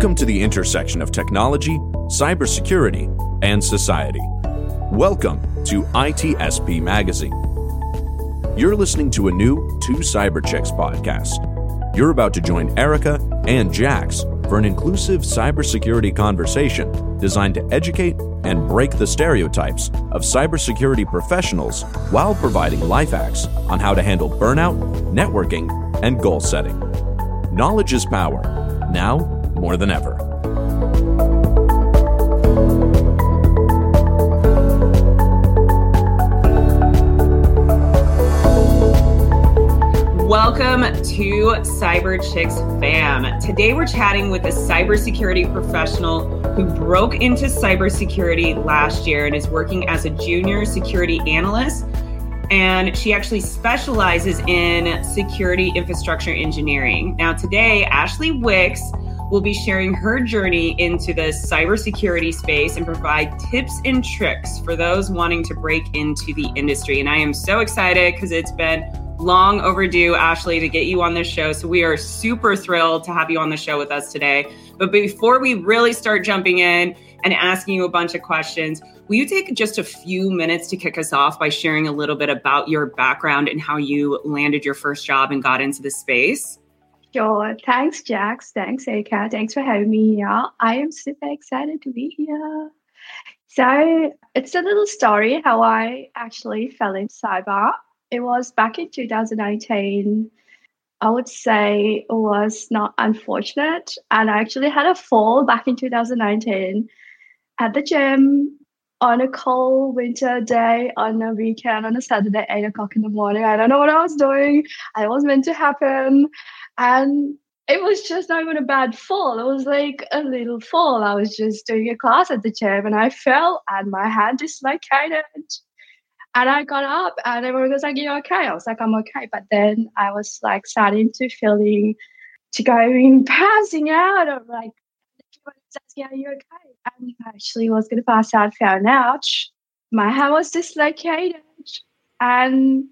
Welcome to the intersection of technology, cybersecurity, and society. Welcome to ITSP Magazine. You're listening to a new Two Cyber Chicks podcast. You're about to join Erica and Jax for an inclusive cybersecurity conversation designed to educate and break the stereotypes of cybersecurity professionals while providing life hacks on how to handle burnout, networking, and goal setting. Knowledge is power, now more than ever. Welcome to Cyber Chicks fam. Today we're chatting with a cybersecurity professional who broke into cybersecurity last year and is working as a junior security analyst. And she actually specializes in security infrastructure engineering. Now today, Ashley Wicks will be sharing her journey into the cybersecurity space and provide tips and tricks for those wanting to break into the industry. And I am so excited because it's been long overdue, Ashley, to get you on this show. So we are super thrilled to have you on the show with us today. But before we really start jumping in and asking you a bunch of questions, will you take just a few minutes to kick us off by sharing a little bit about your background and how you landed your first job and got into the space? Sure. Thanks, Jax. Thanks, Erica. Thanks for having me here. I am super excited to be here. So it's a little story how I actually fell into cyber. It was back in 2018. I would say it was not unfortunate. And I actually had a fall back in 2019 at the gym on a cold winter day, on a weekend, on a Saturday, 8 o'clock in the morning. I don't know what I was doing. It was meant to happen. And it was just not even a bad fall. It was like a little fall. I was just doing a class at the gym and I fell and my hand dislocated. And I got up and everyone was like, "You're okay?" I was like, "I'm okay." But then I was like starting to going passing out. I'm like, "Yeah, you're okay." And I actually was going to pass out, found out. My hand was dislocated. And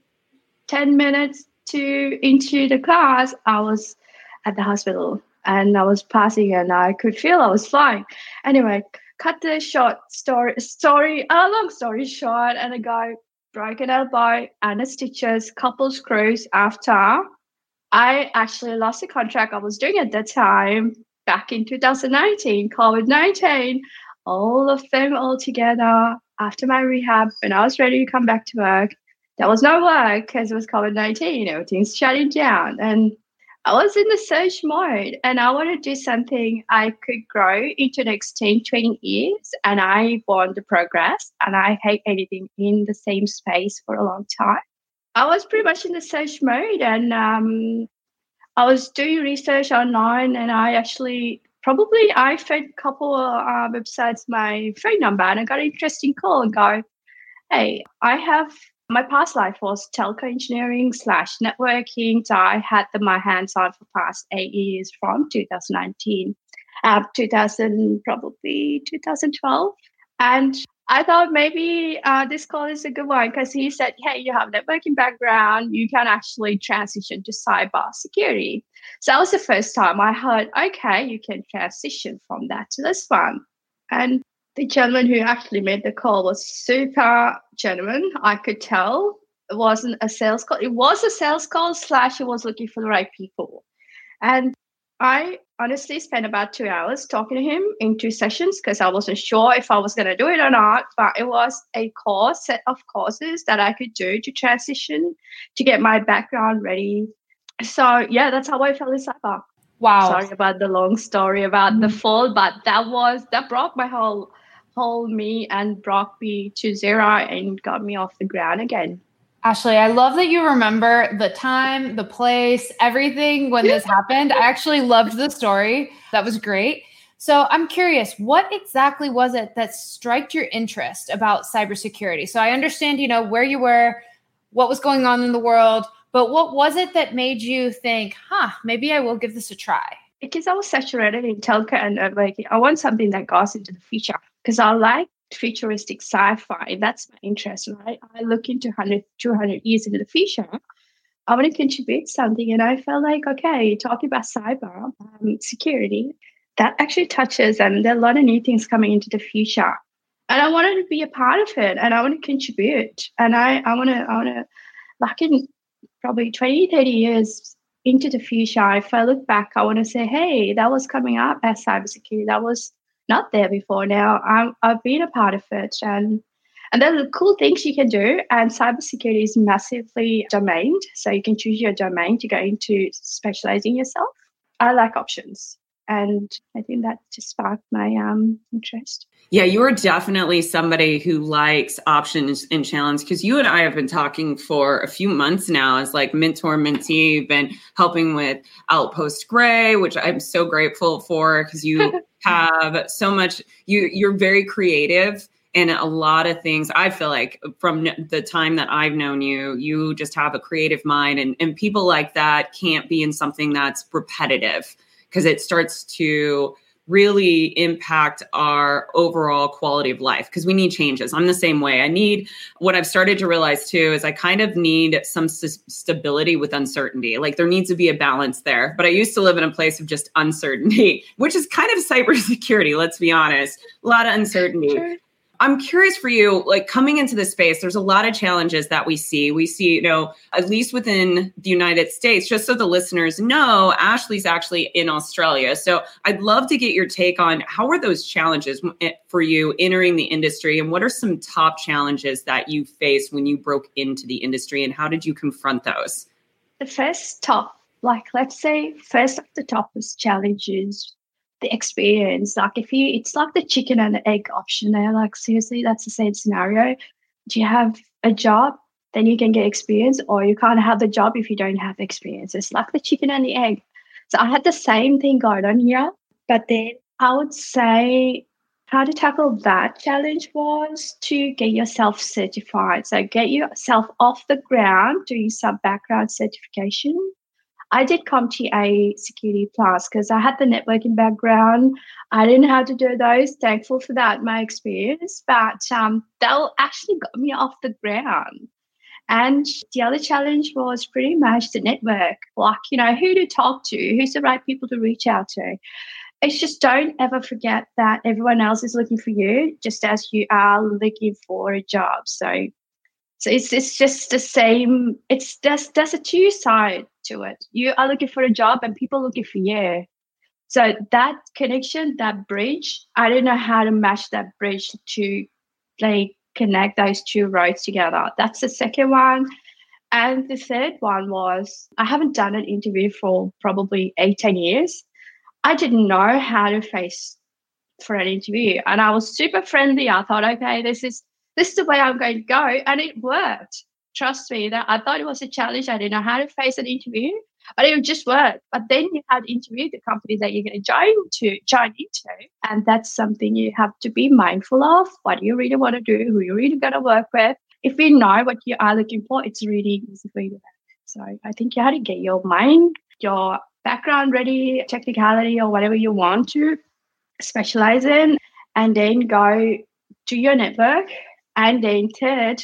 10 minutes into the class, I was at the hospital and I was passing and I could feel I was flying. Anyway, cut the long story short, and I got broken elbow and stitches, couple screws after. I actually lost the contract I was doing at that time back in 2019, COVID-19, all of them all together. After my rehab, when I was ready to come back to work, there was no work because it was COVID-19, everything's shutting down. And I was in the search mode and I wanted to do something I could grow into the next 10, 20 years. And I want to progress and I hate anything in the same space for a long time. I was pretty much in the search mode and I was doing research online and I found a couple of websites, my phone number, and I got an interesting call and go, "Hey, I have..." My past life was telco engineering /networking. So I had my hands on for past 8 years from 2012. And I thought maybe this call is a good one because he said, "Hey, you have a networking background. You can actually transition to cyber security." So that was the first time I heard, okay, you can transition from that to this one. And the gentleman who actually made the call was super genuine. I could tell it wasn't a sales call. It was a sales call / it was looking for the right people. And I honestly spent about 2 hours talking to him in 2 sessions because I wasn't sure if I was going to do it or not. But it was a set of courses that I could do to transition, to get my background ready. So, yeah, that's how I fell in cyber. Wow. Sorry about the long story about the fall, but that brought my whole me and brought me to zero and got me off the ground again. Ashley, I love that you remember the time, the place, everything when this happened. I actually loved the story. That was great. So I'm curious, what exactly was it that struck your interest about cybersecurity? So I understand, where you were, what was going on in the world, but what was it that made you think, maybe I will give this a try? Because I was saturated in telco and networking. I want something that goes into the future. Because I like futuristic sci-fi. That's my interest, right? I look into 100, 200 years into the future. I want to contribute something. And I felt like, okay, talking about cyber security, that actually touches, and there are a lot of new things coming into the future. And I wanted to be a part of it, and I want to contribute. And I want to, like in probably 20, 30 years into the future, if I look back, I want to say, hey, that was coming up as cybersecurity. That was not there before. Now I've been a part of it. And there are cool things you can do. And cybersecurity is massively domained. So you can choose your domain to go into specializing yourself. I like options. And I think that just sparked my interest. Yeah, you are definitely somebody who likes options and challenge, because you and I have been talking for a few months now as like mentor, mentee. You've been helping with Outpost Gray, which I'm so grateful for, because you have so much, you're very creative. And a lot of things, I feel like from the time that I've known you, you just have a creative mind, and people like that can't be in something that's repetitive, because it starts to really impact our overall quality of life, because we need changes. I'm the same way. I need, what I've started to realize too, is I kind of need some stability with uncertainty. Like there needs to be a balance there. But I used to live in a place of just uncertainty, which is kind of cybersecurity, let's be honest. A lot of uncertainty. Sure. I'm curious for you, like coming into this space, there's a lot of challenges that we see. We see, you know, at least within the United States, just so the listeners know, Ashley's actually in Australia. So I'd love to get your take on how are those challenges for you entering the industry, and what are some top challenges that you faced when you broke into the industry, and how did you confront those? The first top, like let's say first of the toughest challenges, the experience, like if you, it's like the chicken and the egg option there. Like seriously, that's the same scenario. Do you have a job? Then you can get experience, or you can't have the job if you don't have experience. It's like the chicken and the egg. So I had the same thing going on here. But then I would say how to tackle that challenge was to get yourself certified. So get yourself off the ground doing some background certification. I did CompTIA Security Plus because I had the networking background. I didn't have to do those. Thankful for that, my experience. But that actually got me off the ground. And the other challenge was pretty much the network. Like, you know, who to talk to, who's the right people to reach out to. It's just don't ever forget that everyone else is looking for you just as you are looking for a job. So it's just the same. It's there's a two side to it. You are looking for a job and people looking for you. So that connection, that bridge, I don't know how to match that bridge to like connect those two roads together. That's the second one. And the third one was I haven't done an interview for probably 18 years. I didn't know how to face for an interview. And I was super friendly. I thought, okay, this is the way I'm going to go. And it worked. Trust me, that I thought it was a challenge. I didn't know how to face an interview, but it just worked. But then you had to interview the company that you're going to join into. And that's something you have to be mindful of. What do you really want to do? Who you really going to work with? If you know what you are looking for, it's really easy for you to work. So I think you have to get your mind, your background ready, technicality or whatever you want to specialize in, and then go to your network. And then third,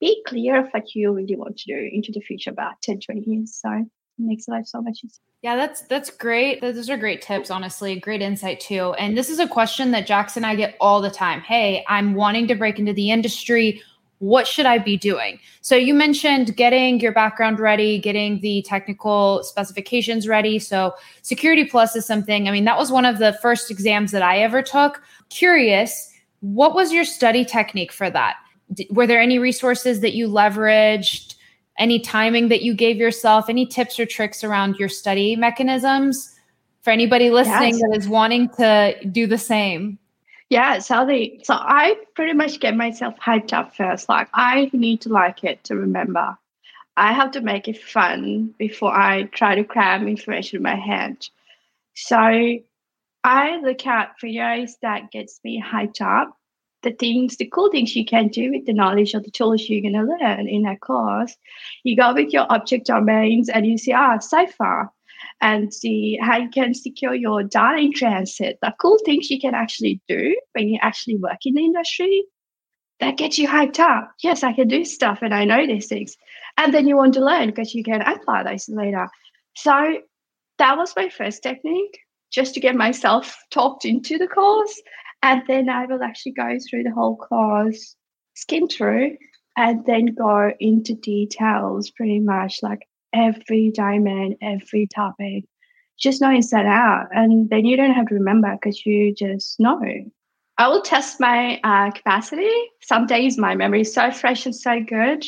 be clear of what you really want to do into the future about 10, 20 years. So it makes life so much easier. Yeah, that's great. Those are great tips, honestly. Great insight too. And this is a question that Jackson and I get all the time. Hey, I'm wanting to break into the industry. What should I be doing? So you mentioned getting your background ready, getting the technical specifications ready. So Security Plus is something, I mean, that was one of the first exams that I ever took. Curious, what was your study technique for that? Were there any resources that you leveraged, any timing that you gave yourself, any tips or tricks around your study mechanisms for anybody listening that is wanting to do the same? Yeah, so I pretty much get myself hyped up first. Like I need to like it to remember. I have to make it fun before I try to cram information in my head. So I look at videos that gets me hyped up. The cool things you can do with the knowledge or the tools you're going to learn in that course. You go with your object domains and you see, cypher, and see how you can secure your data in transit. The cool things you can actually do when you actually work in the industry, that gets you hyped up. Yes, I can do stuff and I know these things. And then you want to learn because you can apply those later. So that was my first technique. just to get myself talked into the course. And then I will actually go through the whole course, skim through, and then go into details, pretty much like every domain, every topic, just know inside out. And then you don't have to remember because you just know. I will test my capacity. Some days my memory is so fresh and so good,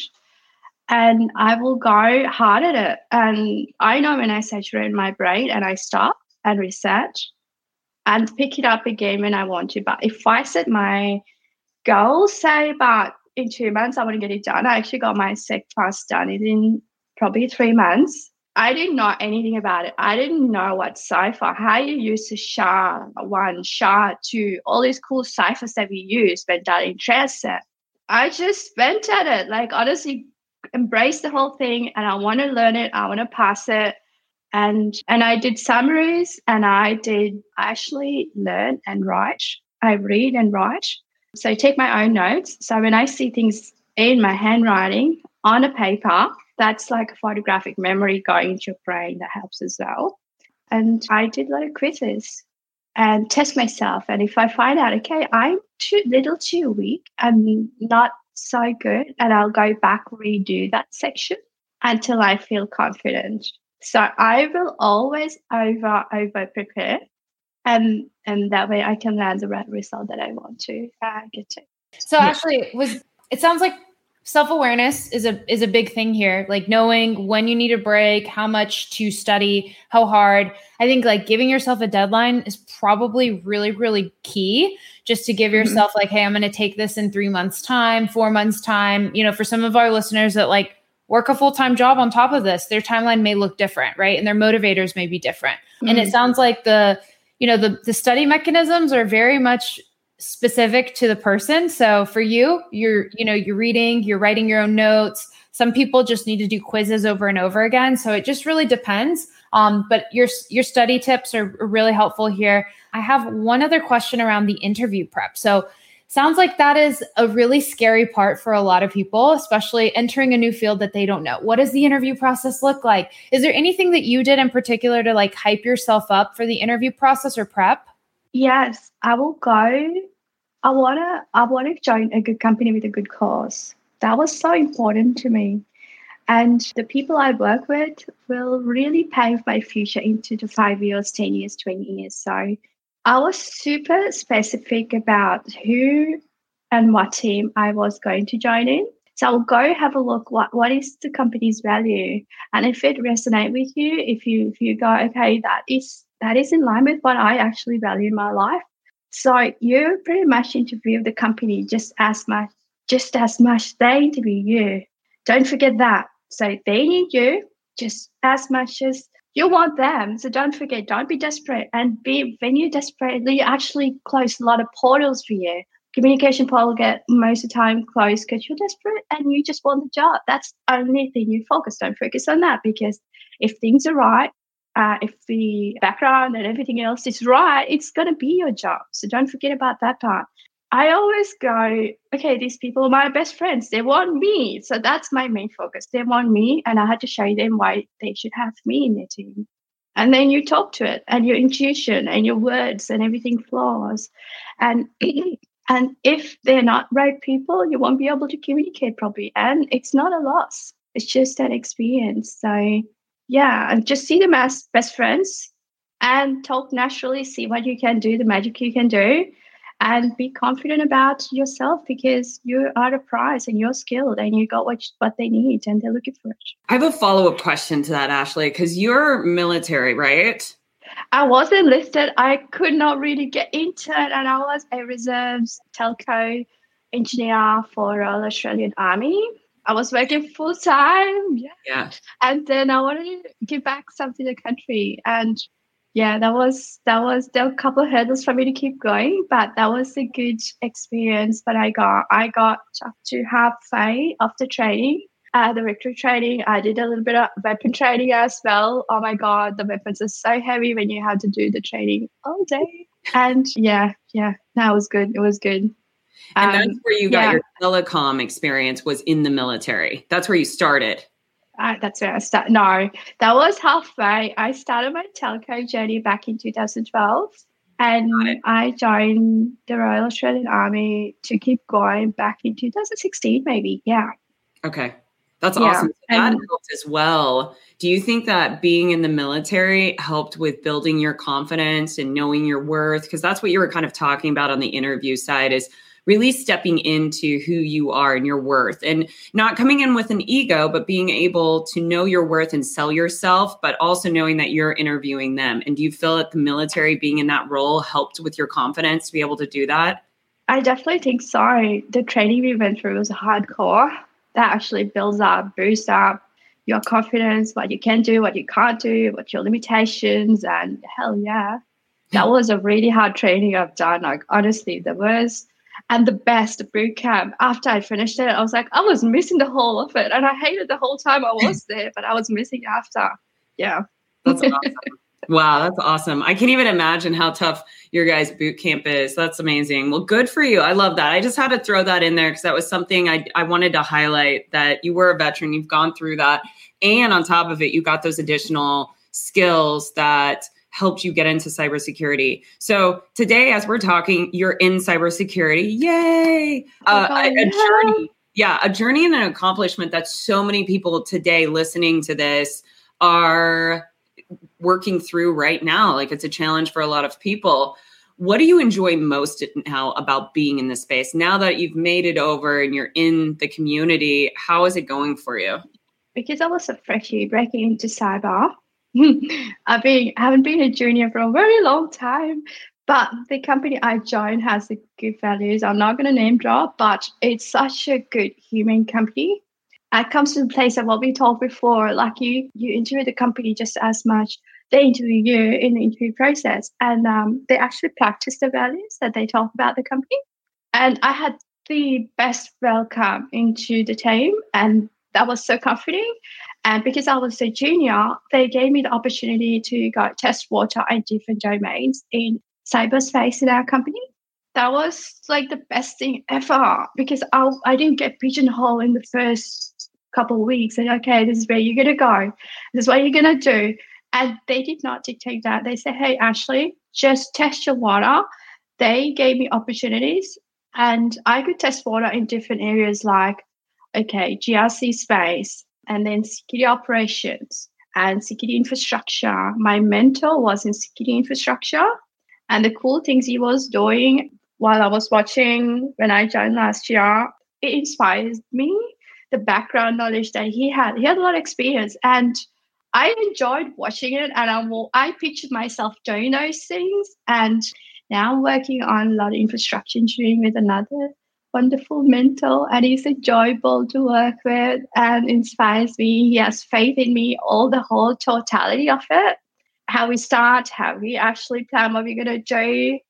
and I will go hard at it. And I know when I saturate my brain and I stop and reset and pick it up again when I want to. But if I set my goal, say, but in 2 months I want to get it done. I actually got my sec pass done in probably 3 months. I didn't know anything about it. I didn't know what cipher, how you use the SHA-1, SHA-2, all these cool ciphers that we use when data in transit. I just went at it, like honestly embraced the whole thing, and I want to learn it, I want to pass it. And I did summaries, and I actually learn and write. I read and write. So I take my own notes. So when I see things in my handwriting on a paper, that's like a photographic memory going into your brain that helps as well. And I did a lot of quizzes and test myself. And if I find out, okay, I'm too weak, I'm not so good, and I'll go back, redo that section until I feel confident. So I will always over prepare, and that way I can land the result that I want to get to. So Ashley, it sounds like self-awareness is a big thing here, like knowing when you need a break, how much to study, how hard. I think like giving yourself a deadline is probably really, really key, just to give yourself like, hey, I'm going to take this in 3 months' time, 4 months' time. You know, for some of our listeners that like work a full-time job on top of this, their timeline may look different, right? And their motivators may be different. Mm-hmm. And it sounds like the study mechanisms are very much specific to the person. So for you, you're reading, you're writing your own notes. Some people just need to do quizzes over and over again. So it just really depends. But your study tips are really helpful here. I have one other question around the interview prep. So sounds like that is a really scary part for a lot of people, especially entering a new field that they don't know. What does the interview process look like? Is there anything that you did in particular to like hype yourself up for the interview process or prep? Yes, I will go. I want to join a good company with a good cause. That was so important to me. And the people I work with will really pave my future into the 5 years, 10 years, 20 years. So I was super specific about who and what team I was going to join in. So I'll go have a look what is the company's value. And if it resonates with you, if you go, okay, that is in line with what I actually value in my life. So you pretty much interview the company just as much they interview you. Don't forget that. So they need you just as much as you want them. So don't forget, don't be desperate. And when you're desperate, you actually close a lot of portals for you. Communication portal get most of the time closed because you're desperate and you just want the job. That's the only thing you focus. Don't focus on that, because if things are right, if the background and everything else is right, it's going to be your job. So don't forget about that part. I always go, okay, these people are my best friends. They want me. So that's my main focus. They want me, and I had to show them why they should have me in their team. And then you talk to it, and your intuition and your words and everything flows. And if they're not right people, you won't be able to communicate properly. And it's not a loss. It's just an experience. So yeah, and just see them as best friends and talk naturally, see what you can do, the magic you can do, and be confident about yourself, because you are a prize and you're skilled and you got what they need and they're looking for it. I have a follow-up question to that, Ashley, because you're military, right? I was enlisted. I could not really get into it, and I was a reserves telco engineer for Royal Australian Army. I was working full time, yeah. And then I wanted to give back something to the country, and yeah, that was there were a couple of hurdles for me to keep going, but that was a good experience. But I got up to halfway of the training, the recruit training. I did a little bit of weapon training as well. Oh my God, the weapons are so heavy when you have to do the training all day. And yeah, that was good. It was good. And that's where you got your telecom experience, was in the military. That's where you started. that's where I started. No, that was halfway. I started my telco journey back in 2012 and I joined the Royal Australian Army to keep going back in 2016 maybe, yeah. Okay, that's awesome. So that helped as well. Do you think that being in the military helped with building your confidence and knowing your worth? Because that's what you were kind of talking about on the interview side is really stepping into who you are and your worth and not coming in with an ego, but being able to know your worth and sell yourself, but also knowing that you're interviewing them. And do you feel that the military being in that role helped with your confidence to be able to do that? I definitely think so. The training we went through was hardcore. That actually builds up, boosts up your confidence, what you can do, what you can't do, what your limitations, and hell yeah. That was a really hard training I've done. Like honestly, the worst and the best boot camp. After I finished it, I was like, I was missing the whole of it. And I hated the whole time I was there, but I was missing after. Yeah. That's awesome. Wow, that's awesome. I can't even imagine how tough your guys' boot camp is. That's amazing. Well, good for you. I love that. I just had to throw that in there because that was something I wanted to highlight, that you were a veteran, you've gone through that. And on top of it, you got those additional skills that helped you get into cybersecurity. So today, as we're talking, you're in cybersecurity. Yay! Journey. Yeah, a journey and an accomplishment that so many people today listening to this are working through right now. Like it's a challenge for a lot of people. What do you enjoy most now about being in this space? Now that you've made it over and you're in the community, how is it going for you? Because I was a freshie breaking into cyber. I haven't been a junior for a very long time, but the company I joined has the good values. I'm not going to name drop, but it's such a good human company. It comes to the place of what we talked before, like you interview the company just as much. They interview you in the interview process, and they actually practice the values that they talk about the company. And I had the best welcome into the team, and that was so comforting. And because I was a junior, they gave me the opportunity to go test water in different domains in cyberspace in our company. That was like the best thing ever because I didn't get pigeonholed in the first couple of weeks and okay, this is where you're going to go. This is what you're going to do. And they did not dictate that. They said, hey, Ashley, just test your water. They gave me opportunities and I could test water in different areas like, okay, GRC space and then security operations and security infrastructure. My mentor was in security infrastructure and the cool things he was doing while I was watching when I joined last year, it inspired me. The background knowledge that he had a lot of experience and I enjoyed watching it and I pictured myself doing those things. And now I'm working on a lot of infrastructure engineering with another wonderful mentor and he's enjoyable to work with and inspires me. He has faith in me, the whole totality of it, how we start, how we actually plan what we're going to do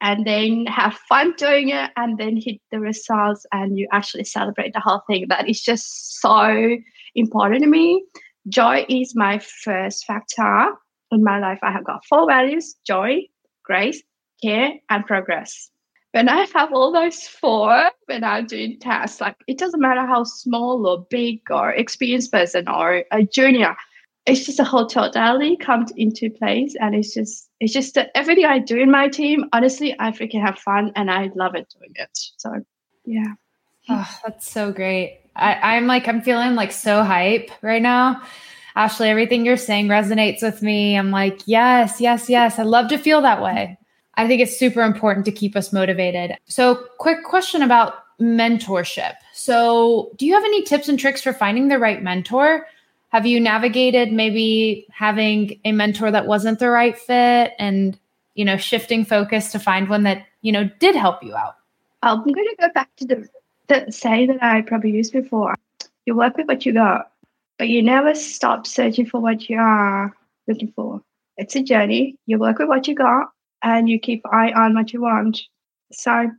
and then have fun doing it and then hit the results and you actually celebrate the whole thing. That is just so important to me. Joy is my first factor in my life. I have got 4 values: joy, grace, care, and progress. When I have all those 4, when I'm doing tasks, like it doesn't matter how small or big or experienced person or a junior, it's just a whole totality comes into place and it's just that everything I do in my team, honestly, I freaking have fun and I love it doing it. So, yeah. Oh, that's so great. I'm feeling like so hype right now. Ashley, everything you're saying resonates with me. I'm like, yes, yes, yes. I love to feel that way. I think it's super important to keep us motivated. So quick question about mentorship. So do you have any tips and tricks for finding the right mentor? Have you navigated maybe having a mentor that wasn't the right fit and, you know, shifting focus to find one that, you know, did help you out? I'm going to go back to the saying that I probably used before. You work with what you got, but you never stop searching for what you are looking for. It's a journey. You work with what you got and you keep eye on what you want. So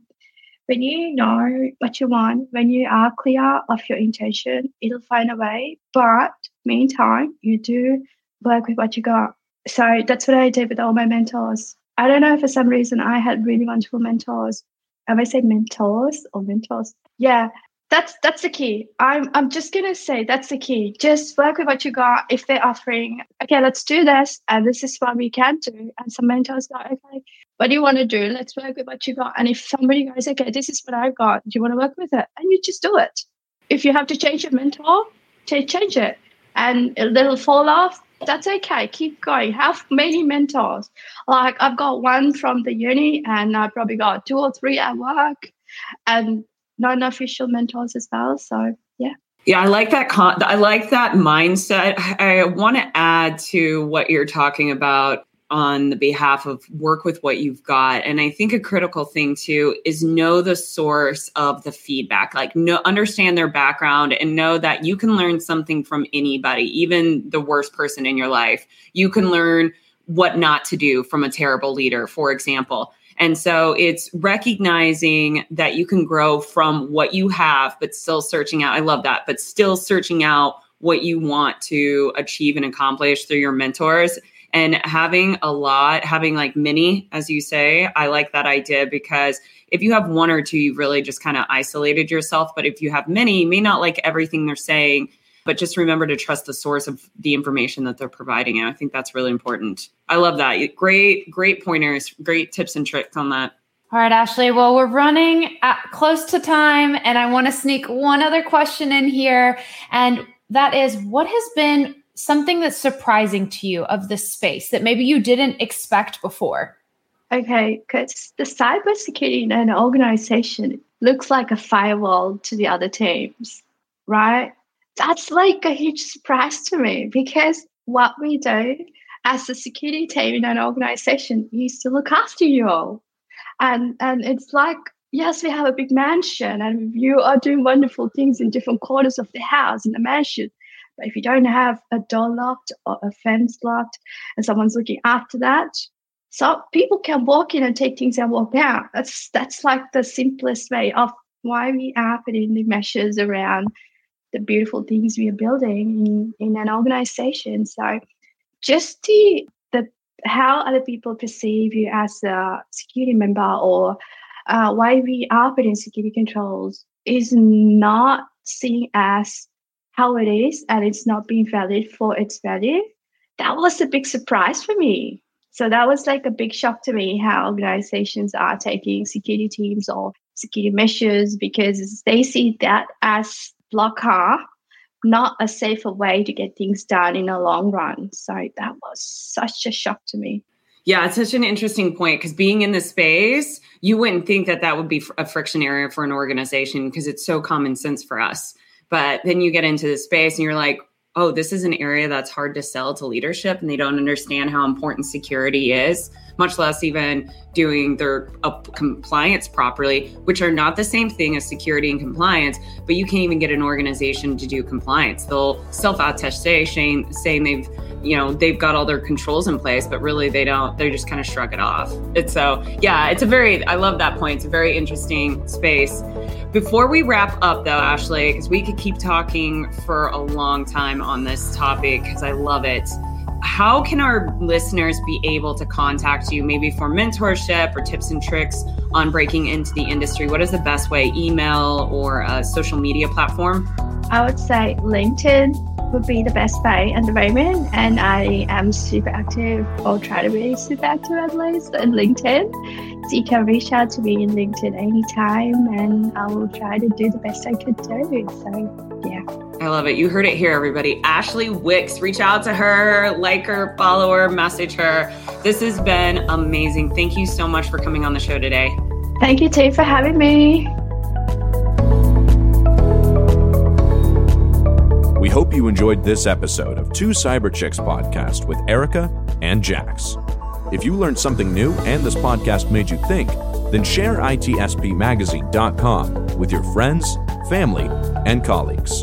when you know what you want, when you are clear of your intention, it'll find a way. But meantime, you do work with what you got. So that's what I did with all my mentors. I don't know, for some reason I had really wonderful mentors. Have I said mentors or mentors? Yeah, That's the key. I'm just going to say that's the key. Just work with what you got. If they're offering, okay, let's do this, and this is what we can do. And some mentors go, okay, what do you want to do? Let's work with what you got. And if somebody goes, okay, this is what I've got, do you want to work with it? And you just do it. If you have to change your mentor, change it. And a little fall off, that's okay. Keep going. Have many mentors. Like I've got one from the uni, and I probably got 2 or 3 at work. And non-official mentors as well. So, yeah. Yeah, I like that. I like that mindset. I want to add to what you're talking about on the behalf of work with what you've got. And I think a critical thing too is know the source of the feedback, like understand their background and know that you can learn something from anybody, even the worst person in your life. You can learn what not to do from a terrible leader, for example. And so it's recognizing that you can grow from what you have, but still searching out. I love that, but still searching out what you want to achieve and accomplish through your mentors and having like many, as you say. I like that idea because if you have 1 or 2, you've really just kind of isolated yourself. But if you have many, you may not like everything they're saying, but just remember to trust the source of the information that they're providing. And I think that's really important. I love that. Great pointers, great tips and tricks on that. All right, Ashley. Well, we're running close to time, and I want to sneak one other question in here. And that is, what has been something that's surprising to you of this space that maybe you didn't expect before? Okay, because the cybersecurity in an organization looks like a firewall to the other teams, right? That's like a huge surprise to me because what we do as a security team in an organization is to look after you all. And it's like, yes, we have a big mansion and you are doing wonderful things in different quarters of the house in the mansion. But if you don't have a door locked or a fence locked and someone's looking after that, so people can walk in and take things and walk out. That's like the simplest way of why we are putting the measures around the beautiful things we are building in an organization. So just the how other people perceive you as a security member or why we are putting security controls is not seen as how it is, and it's not being valued for its value. That was a big surprise for me. So that was like a big shock to me how organizations are taking security teams or security measures because they see that as blocker, not a safer way to get things done in the long run. So that was such a shock to me. Yeah, it's such an interesting point because being in the space, you wouldn't think that that would be a friction area for an organization because it's so common sense for us. But then you get into the space and you're like, oh, this is an area that's hard to sell to leadership and they don't understand how important security is, much less even doing their compliance properly, which are not the same thing as security and compliance, but you can't even get an organization to do compliance. They'll self-attesté saying they've got all their controls in place, but really they don't, they just kind of shrug it off. And so, yeah, I love that point. It's a very interesting space. Before we wrap up though, Ashley, because we could keep talking for a long time on this topic because I love it. How can our listeners be able to contact you maybe for mentorship or tips and tricks on breaking into the industry? What is the best way? Email or a social media platform? I would say LinkedIn would be the best way at the moment. And I am super active or try to be super active at least on LinkedIn. So you can reach out to me in LinkedIn anytime and I will try to do the best I could do. So yeah. I love it. You heard it here, everybody. Ashley Wicks, reach out to her, like her, follow her, message her. This has been amazing. Thank you so much for coming on the show today. Thank you, Tay, for having me. We hope you enjoyed this episode of Two Cyber Chicks podcast with Erica and Jax. If you learned something new and this podcast made you think, then share itspmagazine.com with your friends, family, and colleagues.